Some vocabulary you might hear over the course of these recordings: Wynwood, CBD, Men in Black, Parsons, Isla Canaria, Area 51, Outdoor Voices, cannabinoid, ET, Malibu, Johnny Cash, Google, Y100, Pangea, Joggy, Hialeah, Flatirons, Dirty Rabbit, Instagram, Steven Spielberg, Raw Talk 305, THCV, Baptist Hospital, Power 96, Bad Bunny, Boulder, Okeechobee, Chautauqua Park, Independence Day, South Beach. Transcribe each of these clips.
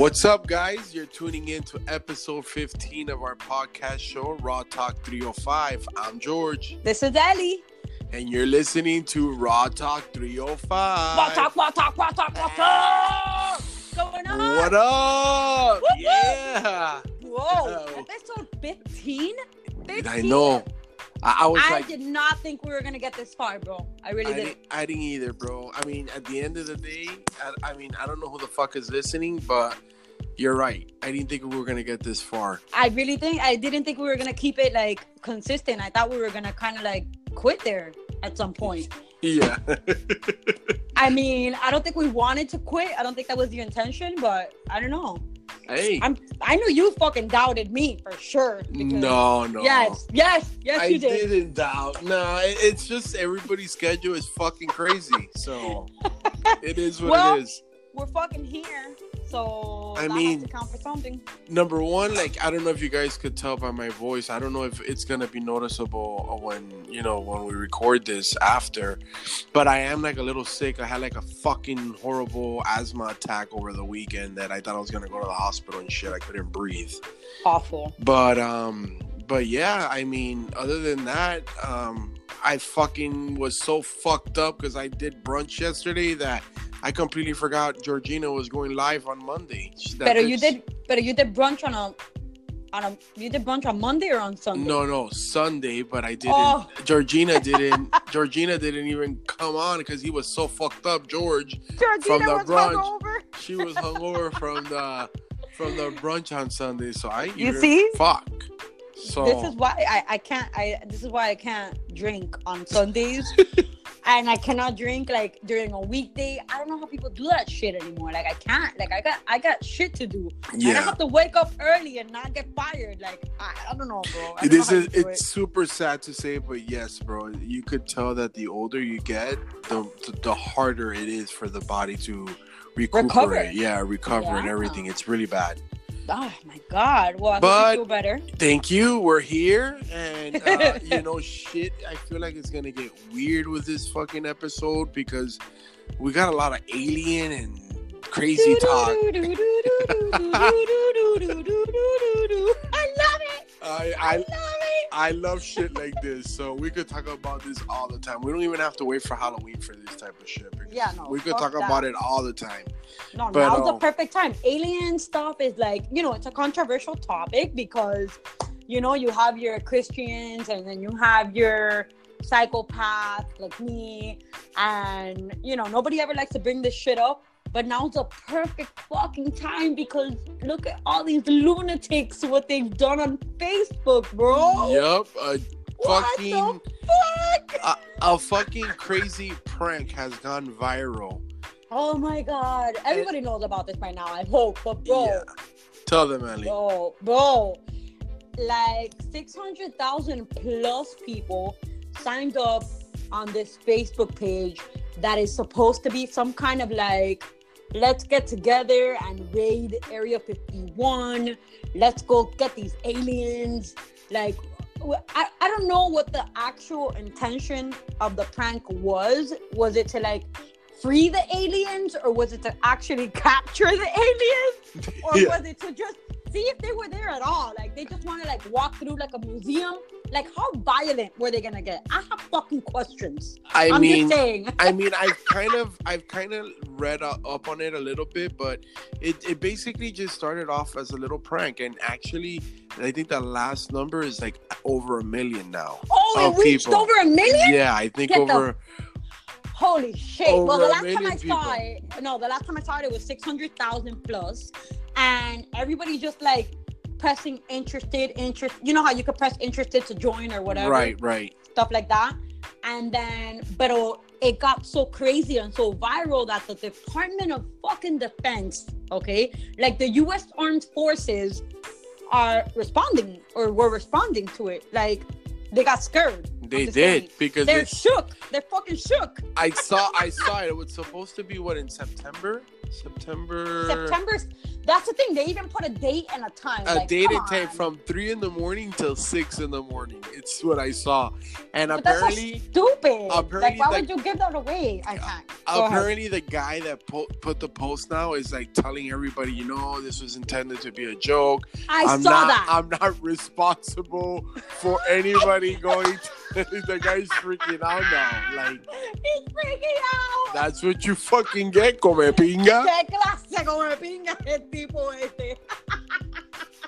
What's up, guys? You're tuning in to episode 15 of our podcast show, Raw Talk 305. I'm George. This is Ellie. And you're listening to Raw Talk 305. Raw Talk. What's going on? What up? Woo-hoo. Yeah. Whoa. Episode 15? 15? I know. I did not think we were going to get this far, bro. I really didn't. I didn't either, bro. I mean, at the end of the day, I mean, I don't know who the fuck is listening, but you're right. I didn't think we were going to get this far. I didn't think we were going to keep it, like, consistent. I thought we were going to kind of, like, quit there at some point. Yeah. I mean, I don't think we wanted to quit. I don't think that was the intention, but I don't know. Hey, I knew you fucking doubted me for sure. No. Yes, you did. I didn't doubt. No, it's just everybody's schedule is fucking crazy. So it is what it is. We're fucking here. So I mean, has to count for something. Number one, like, I don't know if you guys could tell by my voice. I don't know if it's going to be noticeable when we record this after, but I am like a little sick. I had like a fucking horrible asthma attack over the weekend that I thought I was going to go to the hospital and shit. I couldn't breathe. Awful. But yeah, I mean, other than that, I fucking was so fucked up because I did brunch yesterday that I completely forgot Georgina was going live on Monday. You did brunch on Monday or on Sunday? No, Sunday. But I didn't. Oh. Georgina didn't even come on because he was so fucked up. Georgina from the was brunch, hungover. She was hungover from the brunch on Sunday. So this is why I can't drink on Sundays. And I cannot drink like during a weekday. I don't know how people do that shit anymore. Like I can't. Like I got shit to do. Yeah. And I have to wake up early and not get fired. Like I don't know, bro. It's super sad to say, but yes, bro. You could tell that the older you get, the harder it is for the body to recover. Yeah, and everything. It's really bad. Oh my God! Well, I feel better. Thank you. We're here, and shit. I feel like it's gonna get weird with this fucking episode because we got a lot of alien and crazy talk. I love it. I love shit like this. So we could talk about this all the time. We don't even have to wait for Halloween for this type of shit. Yeah, no. We could talk about it all the time. No, but now's the perfect time. Alien stuff is like, it's a controversial topic because, you have your Christians and then you have your psychopath like me. And, nobody ever likes to bring this shit up. But now's the perfect fucking time because look at all these lunatics, what they've done on Facebook, bro. Yep. A fucking crazy prank has gone viral. Oh, my God. Everybody knows about this by now, I hope. But, bro. Yeah. Tell them, Ellie. Bro. Like, 600,000 plus people signed up on this Facebook page that is supposed to be some kind of, like, let's get together and raid Area 51. Let's go get these aliens. Like, I don't know what the actual intention of the prank was. Was it to, like, free the aliens? Or was it to actually capture the aliens? Or was it to just see if they were there at all? Like, they just want to, like, walk through, like, a museum. Like, how violent were they gonna get? I have fucking questions. I've kind of read up on it a little bit, but it basically just started off as a little prank, and actually, I think the last number is like over 1 million now. Oh, it reached over 1 million? Yeah, I think holy shit! Well, the last time I saw it was 600,000 plus, and everybody's just like pressing interest, how you could press interested to join or whatever, right, stuff like that. And then but it got so crazy and so viral that the Department of fucking Defense, okay, like the U.S. Armed Forces are responding or were responding to it. Like, they got scared. They did thing. Because they're shook. They're fucking shook. I saw it. It was supposed to be in September? That's the thing. They even put a date and a time. A date and time from 3 in the morning till 6 in the morning. It's what I saw. And but apparently, that's so stupid. Apparently, like, why would you give that away? I can't. Apparently, the guy that put the post now is like telling everybody, you know, this was intended to be a joke. I'm not responsible for anybody going to. The guy's freaking out now. Like, he's freaking out. That's what you fucking get, come pinga. ¿Qué clase come pinga el tipo este?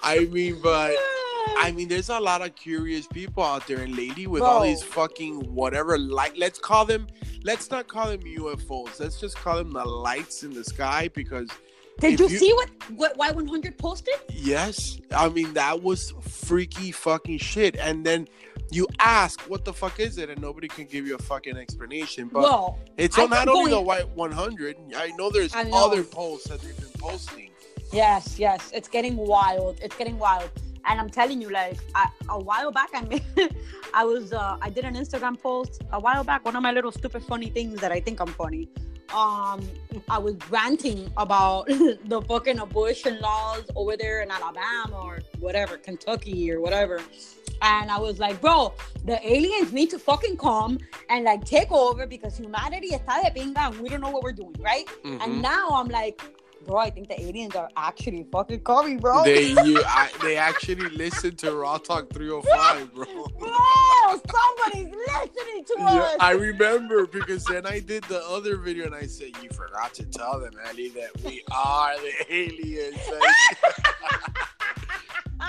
I mean, there's a lot of curious people out there, and lately with all these fucking whatever, like, let's not call them UFOs. Let's just call them the lights in the sky, because. Did you see what Y100 posted? Yes. I mean, that was freaky fucking shit. And then you ask, what the fuck is it? And nobody can give you a fucking explanation. But it's not only the Y100. I know there's other posts that they've been posting. Yes. It's getting wild. And I'm telling you, like, a while back, I did an Instagram post a while back. One of my little stupid funny things that I think I'm funny. I was ranting about the fucking abortion laws over there in Alabama or whatever, Kentucky or whatever. And I was like, bro, the aliens need to fucking come and like take over because humanity está de pinga and we don't know what we're doing, right? Mm-hmm. And now I'm like, bro, I think the aliens are actually fucking coming, bro. They actually listen to Raw Talk 305, bro. Bro, somebody's listening to us. I remember because then I did the other video and I said, you forgot to tell them, Ali, that we are the aliens.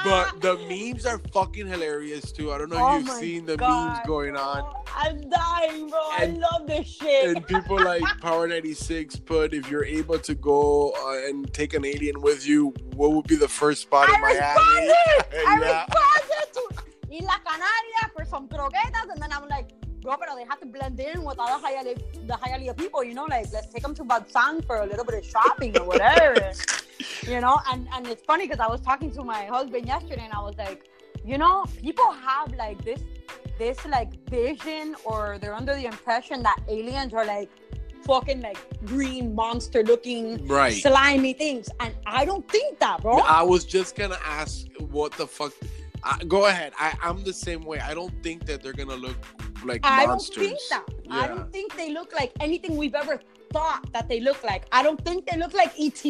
But the memes are fucking hilarious, too. I don't know if you've seen the memes going on. I'm dying, bro. And, I love this shit. And people like Power 96 put, if you're able to go and take an alien with you, what would be the first spot in Miami? I responded to Isla Canaria for some croquetas. And then I'm like, bro, but they have to blend in with all the Hialeah people, you know? Like, let's take them to Bansang for a little bit of shopping or whatever. You know, and it's funny because I was talking to my husband yesterday and I was like, you know, people have like this like vision, or they're under the impression that aliens are like fucking like green monster looking slimy things. And I don't think that, bro. I was just going to ask what the fuck. Go ahead. I'm the same way. I don't think that they're going to look like monsters. I don't think that. Yeah. I don't think they look like anything we've ever thought that they look like. I don't think they look like ET.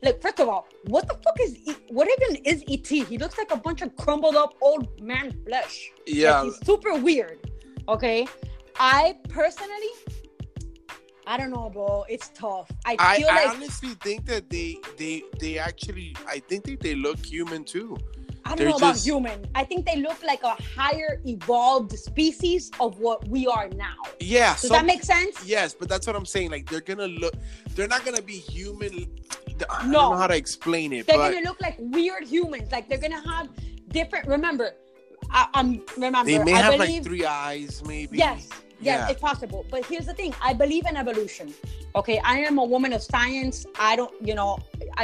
Like, first of all, what the fuck is what even is ET? He looks like a bunch of crumbled up old man flesh. Yeah, like, he's super weird. Okay, I personally, I don't know, bro. It's tough. I honestly think that they actually, I think that they look human too. I don't know about human. I think they look like a higher evolved species of what we are now. Yeah. Does that make sense? Yes, but that's what I'm saying. Like, they're not going to be human. I don't know how to explain it. They're going to look like weird humans. Like, they're going to have different, remember. They may have believe, like, 3 eyes, maybe. Yes, it's possible. But here's the thing. I believe in evolution. Okay. I am a woman of science. I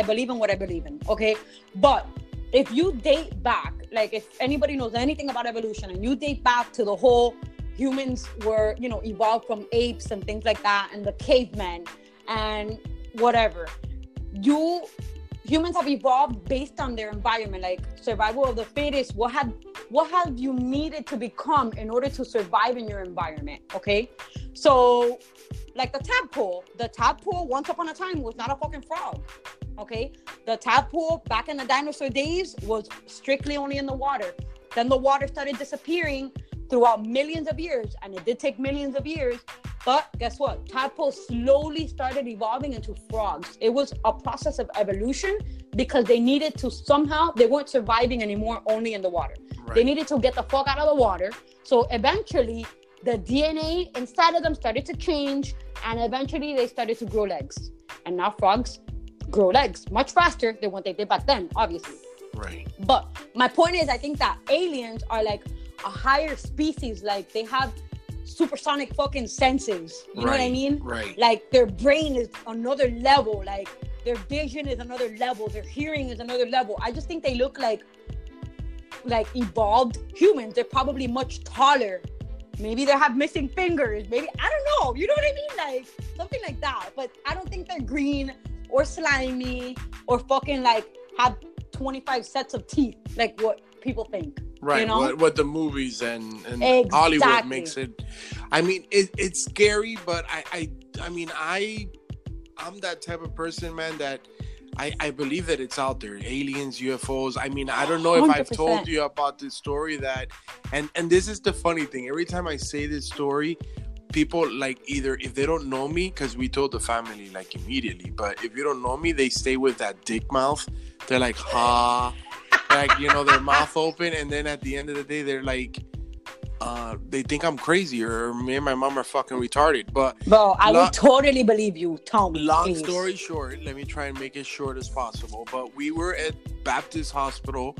believe in what I believe in. Okay. But if you date back, like if anybody knows anything about evolution, and you date back to the whole humans were, you know, evolved from apes and things like that, and the cavemen and whatever, humans have evolved based on their environment, like survival of the fittest. What have you needed to become in order to survive in your environment? Okay, so like the tadpole once upon a time was not a fucking frog. Okay, the tadpole back in the dinosaur days was strictly only in the water. Then the water started disappearing throughout millions of years, and it did take millions of years. But guess what? Tadpoles slowly started evolving into frogs. It was a process of evolution because they needed to somehow, they weren't surviving anymore only in the water. Right. They needed to get the fuck out of the water. So eventually, the DNA inside of them started to change, and eventually they started to grow legs. And now frogs grow legs much faster than what they did back then, obviously. Right. But my point is, I think that aliens are like a higher species. Like, they have supersonic fucking senses. You know what I mean? Right. Like, their brain is another level. Like, their vision is another level. Their hearing is another level. I just think they look like evolved humans. They're probably much taller. Maybe they have missing fingers. Maybe, I don't know. You know what I mean? Like, something like that. But I don't think they're green. or slimy or fucking like have 25 sets of teeth, like what people think. Right, you know? what the movies and exactly. Hollywood makes it. I mean, it's scary, but I'm that type of person, man, that I believe that it's out there. Aliens, UFOs. I mean, I don't know if 100%. I've told you about this story that, and this is the funny thing. Every time I say this story, people, like, either if they don't know me, because we told the family like immediately, but if you don't know me, they stay with that dick mouth. They're like, ha. Like, you know, their mouth open, and then at the end of the day, they're like, they think I'm crazy, or me and my mom are fucking retarded. But bro, I would totally believe you, Tom. Long story short, let me try and make it short as possible. But we were at Baptist Hospital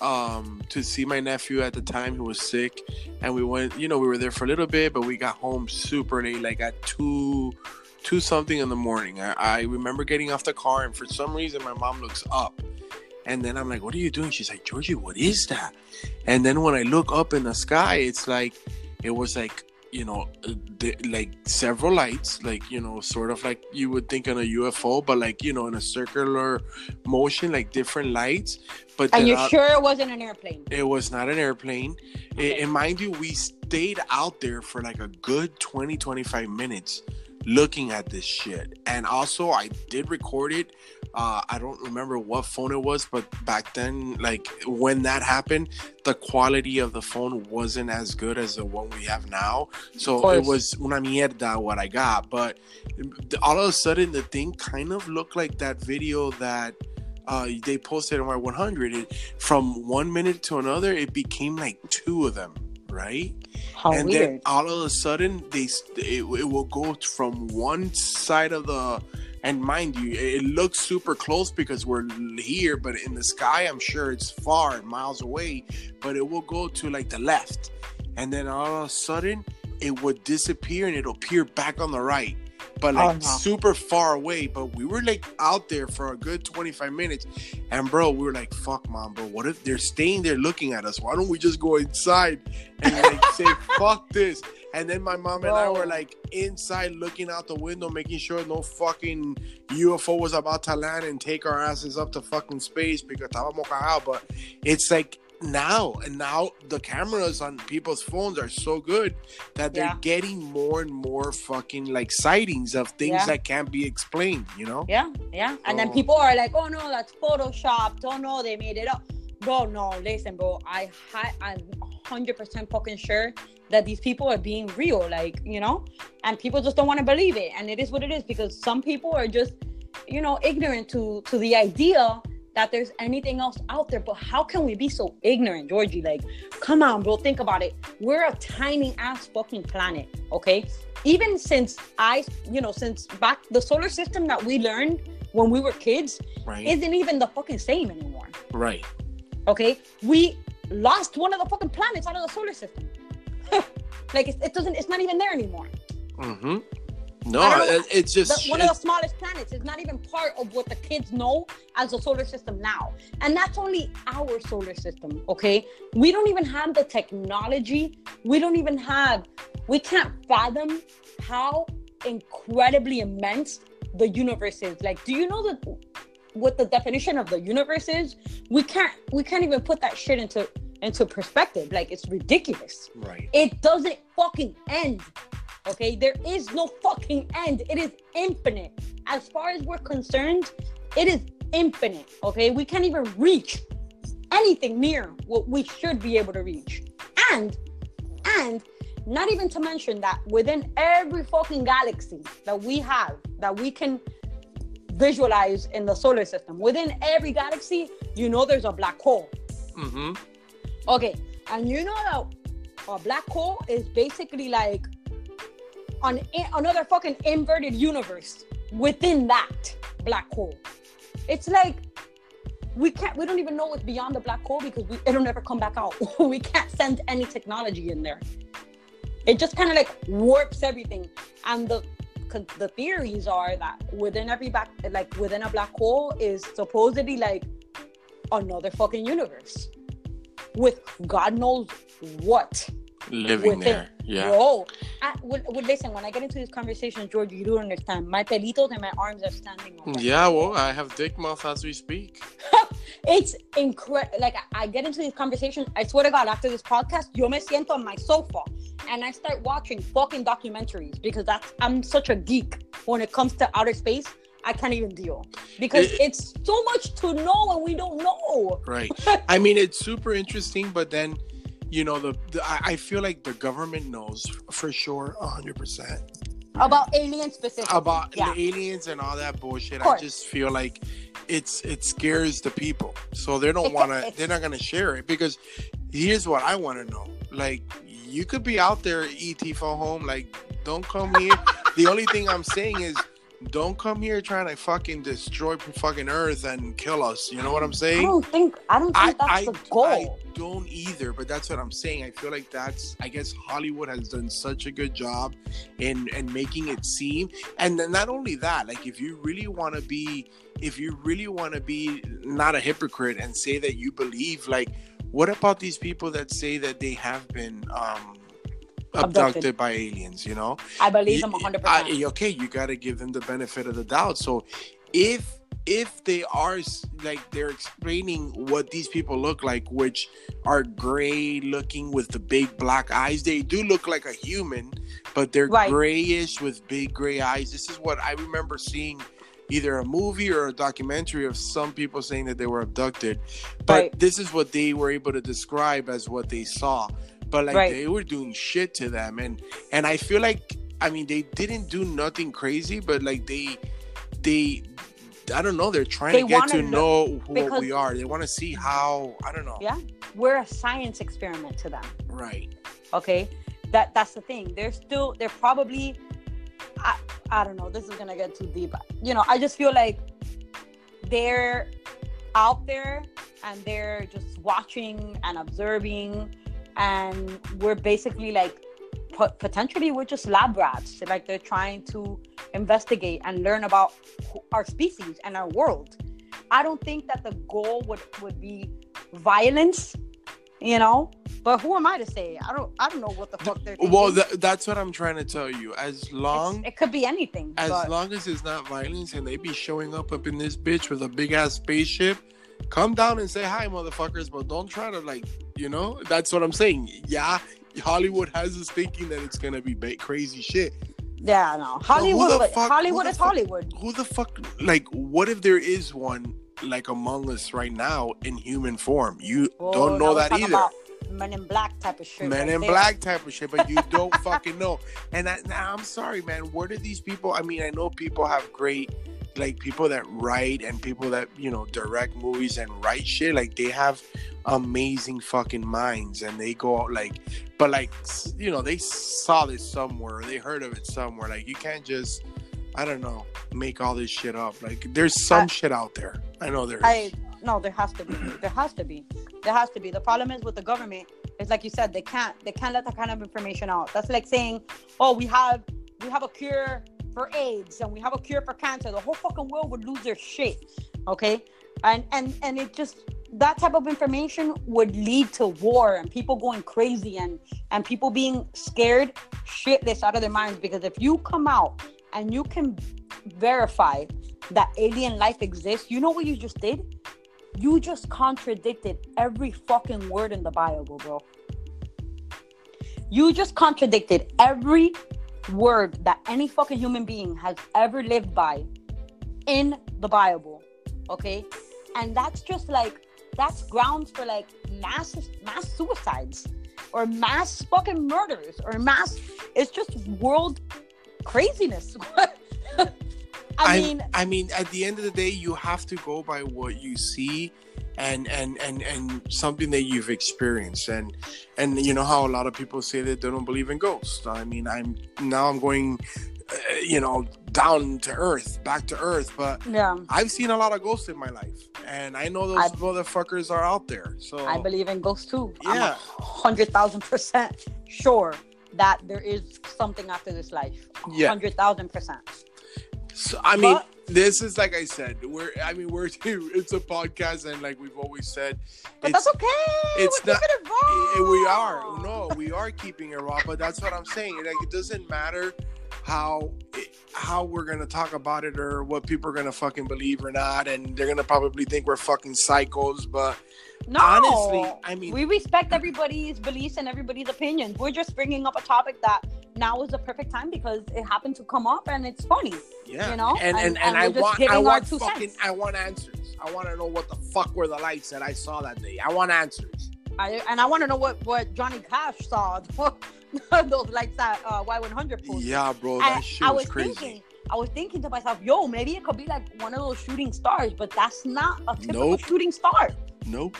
to see my nephew at the time, who was sick, and we went. You know, we were there for a little bit, but we got home super late, like at 2 something in the morning. I remember getting off the car, and for some reason, my mom looks up. And then I'm like, what are you doing? She's like, Georgie, what is that? And then when I look up in the sky, it's like, it was like, you know, like several lights, like, you know, sort of like you would think on a UFO, but like, you know, in a circular motion, like different lights. But and you're sure it wasn't an airplane? It was not an airplane. Okay. And mind you, we stayed out there for like a good 20, 25 minutes looking at this shit. And also I did record it. I don't remember what phone it was, but back then, like when that happened, the quality of the phone wasn't as good as the one we have now. So it was una mierda what I got. But all of a sudden, the thing kind of looked like that video that they posted on Y100. From 1 minute to another, it became like two of them, right? How and weird. Then all of a sudden, it will go from one side of the... And mind you, it looks super close because we're here, but in the sky, I'm sure it's far, miles away, but it will go to like the left. And then all of a sudden, it would disappear and it'll appear back on the right, but like super far away. But we were like out there for a good 25 minutes. And bro, we were like, fuck mom, bro, what if they're staying there looking at us? Why don't we just go inside and like say, fuck this? And then my mom and I were like inside looking out the window, making sure no fucking UFO was about to land and take our asses up to fucking space because estábamos cagados. But it's like now the cameras on people's phones are so good that they're getting more and more fucking like sightings of things that can't be explained, you know? Yeah, yeah. So, and then people are like, oh no, that's photoshopped. Oh no, they made it up. Bro, no, listen, bro. I'm 100% fucking sure that these people are being real, like, you know, and people just don't want to believe it. And it is what it is, because some people are just, you know, ignorant to the idea that there's anything else out there. But how can we be so ignorant, Georgie? Like, come on, bro, think about it. We're a tiny ass fucking planet, okay? Even since back the solar system that we learned when we were kids isn't even the fucking same anymore. Right. Okay? We lost one of the fucking planets out of the solar system. Like it's not even there anymore. Mm-hmm. No, it's just one of the smallest planets. It's not even part of what the kids know as the solar system now, and that's only our solar system. Okay, we don't even have the technology. We can't fathom how incredibly immense the universe is. Like, do you know what the definition of the universe is? We can't even put that shit into perspective. Like, it's ridiculous. Right. It doesn't fucking end. Okay? There is no fucking end. It is infinite. As far as we're concerned, it is infinite. Okay? We can't even reach anything near what we should be able to reach. And not even to mention that within every fucking galaxy that we have, that we can visualize in the solar system, within every galaxy, you know there's a black hole. Mm-hmm. Okay, and you know that a black hole is basically like another fucking inverted universe within that black hole. It's like we don't even know what's beyond the black hole because it'll never come back out. We can't send any technology in there. It just kind of like warps everything. And the theories are that within within a black hole is supposedly like another fucking universe. With God knows what living there. Yeah. Bro, well, listen, when I get into these conversations, George, you do understand. My pelitos and my arms are standing up. Yeah, well, I have dick mouth as we speak. It's incredible. Like, I get into these conversations. I swear to God, after this podcast, yo me siento on my sofa. And I start watching fucking documentaries because I'm such a geek when it comes to outer space. I can't even deal because it's so much to know and we don't know. Right. I mean, it's super interesting, but then, you know, I feel like the government knows for sure 100%. About aliens specifically. About the aliens and all that bullshit. I just feel like it scares the people. So they don't want to, they're not going to share it because here's what I want to know. Like, you could be out there, ET phone home. Like, don't come here. The only thing I'm saying is, don't come here trying to fucking destroy fucking Earth and kill us. You know what I'm saying? I don't think that's the goal. I don't either, but that's what I'm saying. I feel like I guess Hollywood has done such a good job in making it seem. And then not only that, like if you really want to be not a hypocrite and say that you believe, like, what about these people that say that they have been, abducted by aliens, you know? I believe them 100%. Okay, you got to give them the benefit of the doubt. So if they are, like, they're explaining what these people look like, which are gray looking with the big black eyes. They do look like a human, but they're grayish with big gray eyes. This is what I remember seeing, either a movie or a documentary of some people saying that they were abducted. But this is what they were able to describe as what they saw. But like they were doing shit to them, and I feel like, I mean, they didn't do nothing crazy, but like they I don't know, they're trying to get to know who we are. They want to see how, I don't know. Yeah, we're a science experiment to them. Right. Okay, that's the thing. They're probably, I don't know. This is gonna get too deep. You know, I just feel like they're out there and they're just watching and observing. And we're basically like, potentially we're just lab rats. Like, they're trying to investigate and learn about our species and our world. I don't think that the goal would be violence, you know? But who am I to say? I don't know what the fuck they're doing. Well, that's what I'm trying to tell you. As long... It could be anything. As long as it's not violence and they be showing up in this bitch with a big-ass spaceship, come down and say hi, motherfuckers, but don't try to, like, you know? That's what I'm saying. Yeah, Hollywood has us thinking that it's going to be crazy shit. Yeah, no. Hollywood is Hollywood. Who the fuck... Like, what if there is one, like, among us right now in human form? You don't know that either. Men in Black type of shit. But you don't fucking know. And I'm sorry, man. Where do these people... I mean, I know people have great... Like, people that write and people that, you know, direct movies and write shit, like, they have amazing fucking minds and they go out, like, but, like, you know, they saw this somewhere, they heard of it somewhere. Like, you can't just, I don't know, make all this shit up. Like, there's some shit out there. I know there is. No, there has to be. There has to be. The problem is with the government, it's like you said, they can't let that kind of information out. That's like saying, oh, we have a cure for AIDS and we have a cure for cancer. The whole fucking world would lose their shit, okay? And it just, that type of information would lead to war and people going crazy and people being scared shitless out of their minds, because if you come out and you can verify that alien life exists, you know what you just did? You just contradicted every fucking word in the Bible, bro. You just contradicted every word that any fucking human being has ever lived by in the Bible, okay? And that's just like, that's grounds for like mass suicides or mass fucking murders or mass, it's just world craziness. I mean, at the end of the day, you have to go by what you see and something that you've experienced. And you know how a lot of people say that they don't believe in ghosts. I mean, I'm going, you know, down to earth, back to earth. But yeah. I've seen a lot of ghosts in my life. And I know those motherfuckers are out there. So I believe in ghosts too. Yeah. I'm 100,000% sure that there is something after this life. 100,000%. So I mean, this is like I said, we're it's a podcast, and like we've always said, but that's okay. It's we're not. Keeping it raw. We are keeping it raw. But that's what I'm saying. Like it doesn't matter how we're gonna talk about it or what people are gonna fucking believe or not, and they're gonna probably think we're fucking psychos. But no, honestly, I mean, we respect everybody's beliefs and everybody's opinions. We're just bringing up a topic that now is the perfect time because it happened to come up and it's funny. Yeah, you know. And I want answers. I want to know what the fuck were the lights that I saw that day. I want answers. I want to know what Johnny Cash saw. Those lights that Y100 posted. Yeah, bro, that shit was crazy. I was thinking to myself, yo, maybe it could be like one of those shooting stars, but that's not a typical shooting star. Nope.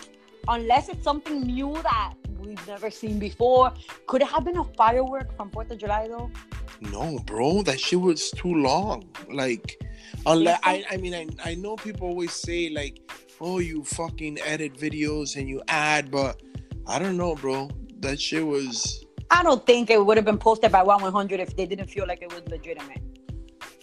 Unless it's something new that we've never seen before. Could it have been a firework from 4th of July, though? No, bro, that shit was too long. Like, unless I know people always say, like, oh, you fucking edit videos and you add, but I don't know, bro. That shit was... I don't think it would have been posted by Y100 if they didn't feel like it was legitimate.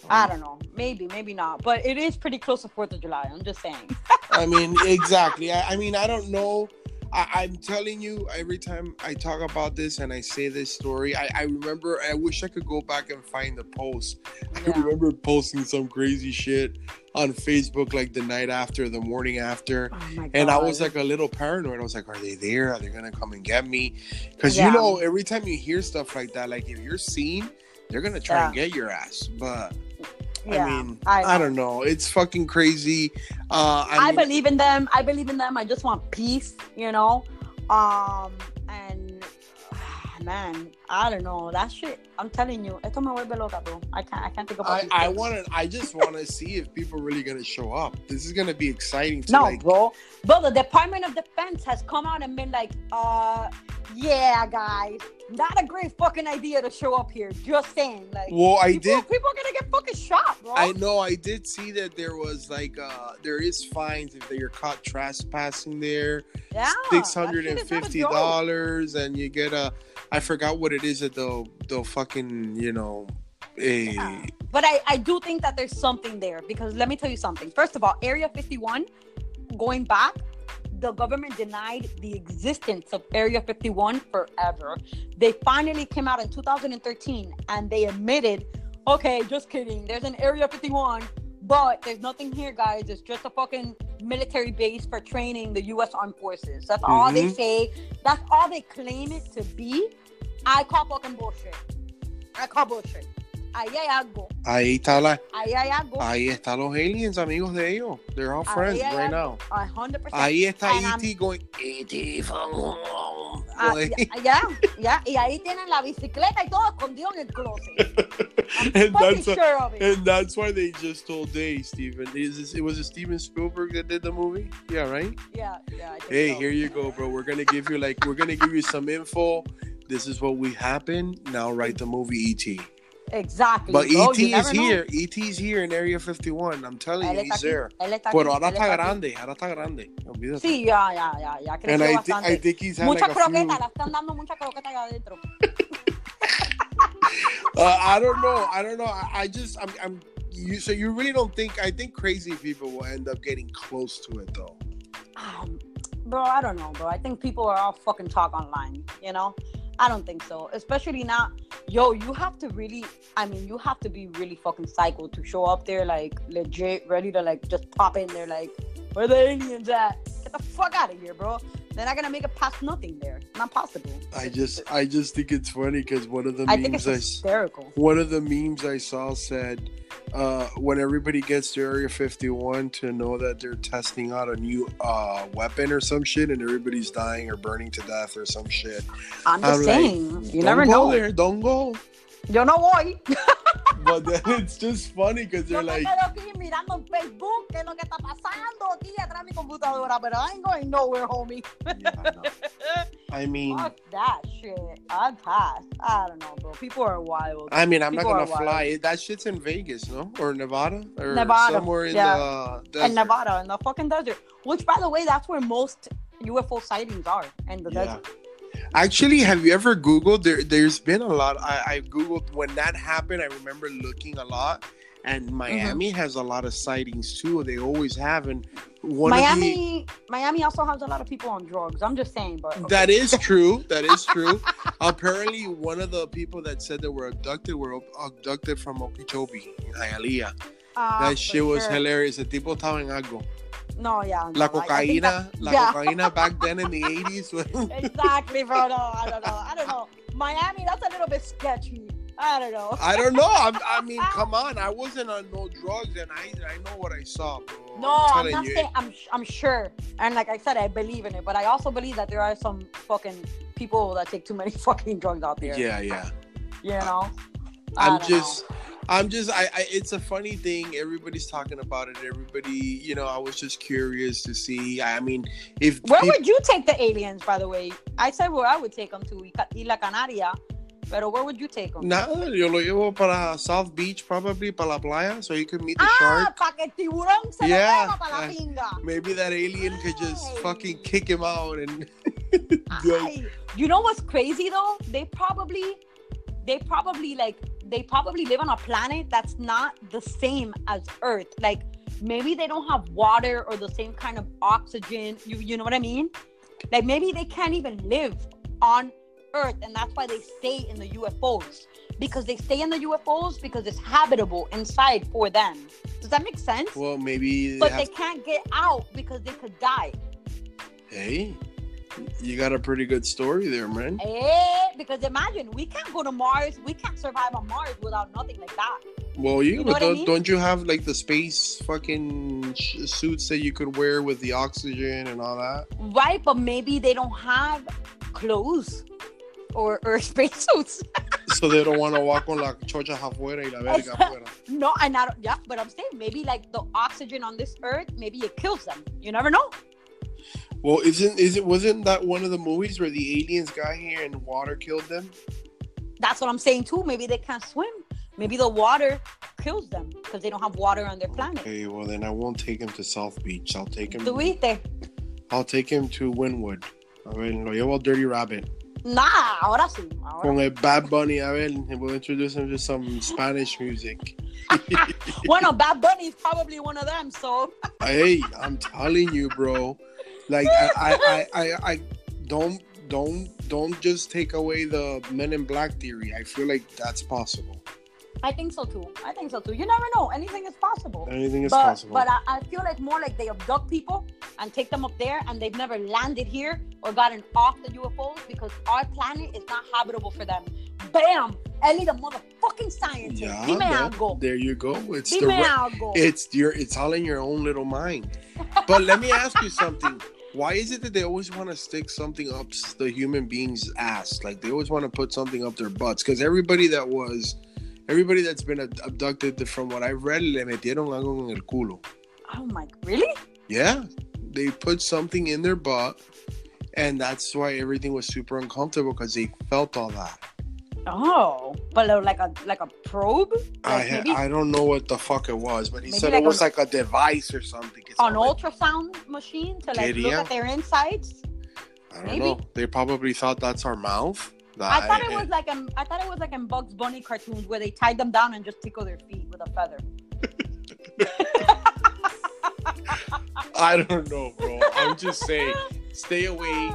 I don't know. Maybe not. But it is pretty close to 4th of July. I'm just saying. I mean, exactly. I mean, I don't know. I'm telling you, every time I talk about this and I say this story, I remember, I wish I could go back and find the post. Yeah. I remember posting some crazy shit on Facebook, like the night after, the morning after. Oh my God. And I was like a little paranoid. I was like, are they there? Are they going to come and get me? Because, you know, every time you hear stuff like that, like if you're seen, they're going to try and get your ass. But... yeah, I mean, I don't know. It's fucking crazy. I mean, believe in them. I just want peace, you know? Man, I don't know. That shit, I'm telling you. Esto me vuelve loca, bro. I can't think about it. I just want to see if people are really going to show up. This is going to be exciting. Bro, the Department of Defense has come out and been like, yeah, guys. Not a great fucking idea to show up here. Just saying. Like, well, people are going to get fucking shot, bro. I know. I did see that there was like, there is fines if you're caught trespassing there. Yeah. $650 and you get I forgot what it is that they'll fucking, you know. But I do think that there's something there because let me tell you something. First of all, Area 51, going back, the government denied the existence of Area 51 forever. They finally came out in 2013 and they admitted, okay, just kidding. There's an Area 51, but there's nothing here, guys. It's just a fucking military base for training the U.S. Armed Forces. That's all they say. That's all they claim it to be. I call bullshit. Ahí hay algo. Ahí están los aliens, amigos de ellos. They're all friends right now. 100%. Ahí está ET going, ET from home. Yeah. Y ahí tienen la bicicleta y todo escondido en el closet. I'm fucking sure of it. And that's why they just told Steven. It was Steven Spielberg that did the movie? Yeah, right? Yeah. Hey, here you go, bro. We're going to give you some info. This is what happened. Now write the movie ET. Exactly. But bro, ET is here. ET is here in Area 51. I'm telling you, he's there. Pero ahora está grande. Olvídate. Sí, ya. And I think he's had mucha croqueta. Le están dando mucha croqueta allá adentro. I don't know. So you really don't think? I think crazy people will end up getting close to it, though. Bro, I don't know, bro. I think people are all fucking talk online. You know. I don't think so. Especially not... Yo, you have to be really fucking psycho to show up there, like, legit, ready to, like, just pop in there, like, where the aliens at? Get the fuck out of here, bro. They're not gonna make it past nothing there. Not possible. I just think it's funny because one of the memes I saw said, when everybody gets to Area 51 to know that they're testing out a new weapon or some shit, and everybody's dying or burning to death or some shit. I'm saying, like, you never know. Don't go there. Yo no voy. But then it's just funny because they're like, I ain't going nowhere, homie. Yeah, I mean, fuck that shit. I'd pass. I don't know, bro. People are wild. I mean, I'm not gonna fly. That shit's in Vegas, no? Or Nevada? Or somewhere in the desert. In Nevada, in the fucking desert. Which, by the way, that's where most UFO sightings are, in the desert. Actually, have you ever Googled? There's been a lot. I Googled when that happened. I remember looking a lot. And Miami has a lot of sightings too. They always have. And Miami also has a lot of people on drugs. I'm just saying, but okay. That is true. That is true. Apparently, one of the people that said they were abducted from Okeechobee in Hialeah. That shit was hilarious. The tipo estaba en algo. No, yeah. No, la cocaína back then in the 80s. Exactly, bro. No, I don't know. Miami, that's a little bit sketchy. I don't know. I mean, come on. I wasn't on no drugs, and I know what I saw, bro. No, I'm not saying. I'm sure. And like I said, I believe in it. But I also believe that there are some fucking people that take too many fucking drugs out there. Yeah. You know? I'm just, it's a funny thing. Everybody's talking about it. Everybody, you know, I was just curious to see. I mean, would you take the aliens, by the way? I said where I would take them to, Isla Canaria. Pero where would you take them? Nada, yo lo llevo para South Beach, probably, para la playa, so you could meet the shark. Pa que tiburón se lo para la pinga. Maybe that alien could just fucking kick him out. And you know what's crazy, though? They probably live on a planet that's not the same as Earth. Like, maybe they don't have water or the same kind of oxygen. You know what I mean? Like, maybe they can't even live on Earth, and that's why they stay in the UFOs. Because they stay in the UFOs because it's habitable inside for them. Does that make sense? Well, maybe... But they can't get out because they could die. Hey, you got a pretty good story there, man. Hey, because imagine, we can't go to Mars. We can't survive on Mars without nothing like that. Well, don't you have like the space fucking suits that you could wear with the oxygen and all that? Right, but maybe they don't have clothes. Or spacesuits. So they don't want to walk on la chocha afuera y la verga afuera. No, but I'm saying maybe like the oxygen on this earth, maybe it kills them. You never know. Well, wasn't that one of the movies where the aliens got here and water killed them? That's what I'm saying too. Maybe they can't swim. Maybe the water kills them because they don't have water on their planet. Okay, well then I won't take him to South Beach. I'll take him to Wynwood. A ver, lo llevo al Dirty Rabbit. Nah, ahora sí. Con el Bad Bunny, a ver, we'll introduce him to some Spanish music. Bueno, Bad Bunny is probably one of them, so. Hey, I'm telling you, bro. Like, I don't just take away the Men in Black theory. I feel like that's possible. I think so too. You never know. Anything is possible. Anything is possible. But I feel like more like they abduct people and take them up there, and they've never landed here or gotten off the UFOs because our planet is not habitable for them. Bam! Ellie, the motherfucking scientist. Yeah, there you go. It's all in your own little mind. But let me ask you something. Why is it that they always want to stick something up the human being's ass? Like they always want to put something up their butts? Because everybody that's been abducted, from what I've read, le metieron algo en el culo. Oh my, really? Yeah. They put something in their butt, and that's why everything was super uncomfortable because they felt all that. Oh, but like a probe? I don't know what the fuck it was, but he said it was like a device or something. An ultrasound machine to like look at their insides? I don't know. They probably thought that's our mouth. I thought it was like in Bugs Bunny cartoons where they tied them down and just tickle their feet with a feather. I don't know, bro. I'm just saying, stay away,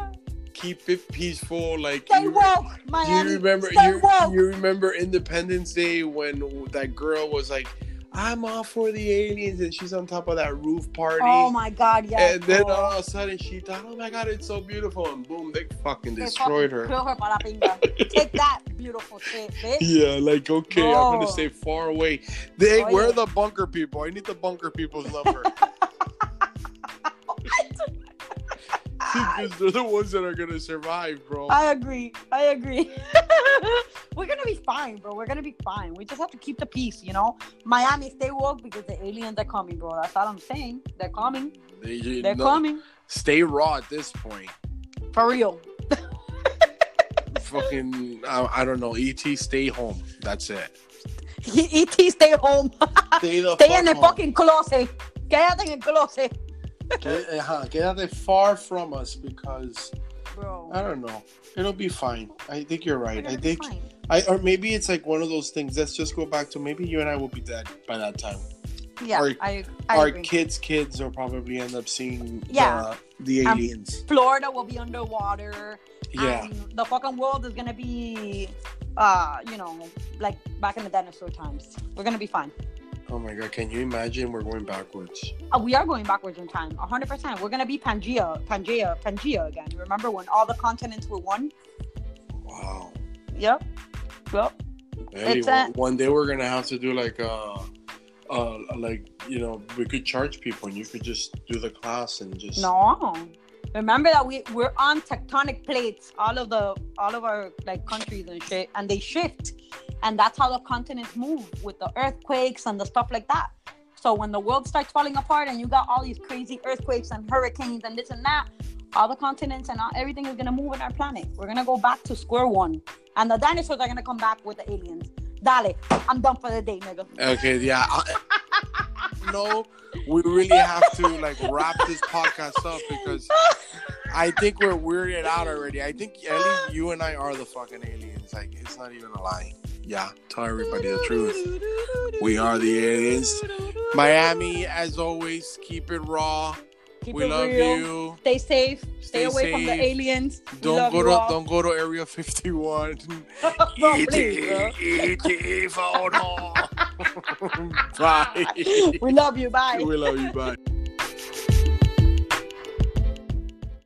keep it peaceful. Like stay woke, Miami. You remember Independence Day when that girl was like, "I'm all for the aliens," and she's on top of that roof party. Oh my god, yeah. And then all of a sudden she thought, "Oh my god, it's so beautiful," and boom, they fucking destroyed her. Take that, beautiful shit, bitch. Yeah, like okay, bro. I'm gonna stay far away. Where are the bunker people? I need the bunker people's number. Because they're the ones that are gonna survive, bro. I agree. We're gonna be fine, bro. We're gonna be fine. We just have to keep the peace, you know. Miami, stay woke because the aliens are coming, bro. That's all I'm saying. They're coming. They're coming. Stay raw at this point. For real. Fucking, I don't know. ET, stay home. That's it. ET, stay home. Stay in the fucking closet. Quédate en el closet. Get out there far from us because, bro. I don't know. It'll be fine. I think you're right. I think Or maybe it's like one of those things. Let's just go back to maybe you and I will be dead by that time. Yeah, I agree. Kids will probably end up seeing the aliens. Florida will be underwater. Yeah. And the fucking world is going to be, like back in the dinosaur times. We're going to be fine. Oh my God. Can you imagine? We're going backwards. We are going backwards in time. 100%. We're going to be Pangea again. Remember when all the continents were one? Wow. Yep. Hey, one day we're going to have to do we could charge people and you could just do the class and just... No. Remember that we're on tectonic plates, all of our countries and shit, and they shift. And that's how the continents move with the earthquakes and the stuff like that. So when the world starts falling apart and you got all these crazy earthquakes and hurricanes and this and that, all the continents and everything is going to move in our planet. We're going to go back to square one. And the dinosaurs are going to come back with the aliens. Dale, I'm done for the day, nigga. Okay, yeah. No, we really have to wrap this podcast up because I think we're weirded out already. I think Ellie, you and I are the fucking aliens. Like, it's not even a lie. Yeah, tell everybody the truth. We are the aliens. Miami, as always, keep it raw. We love you. Stay safe. Stay away from the aliens. Don't go to Area 51. ET photo. Bye. We love you. Bye.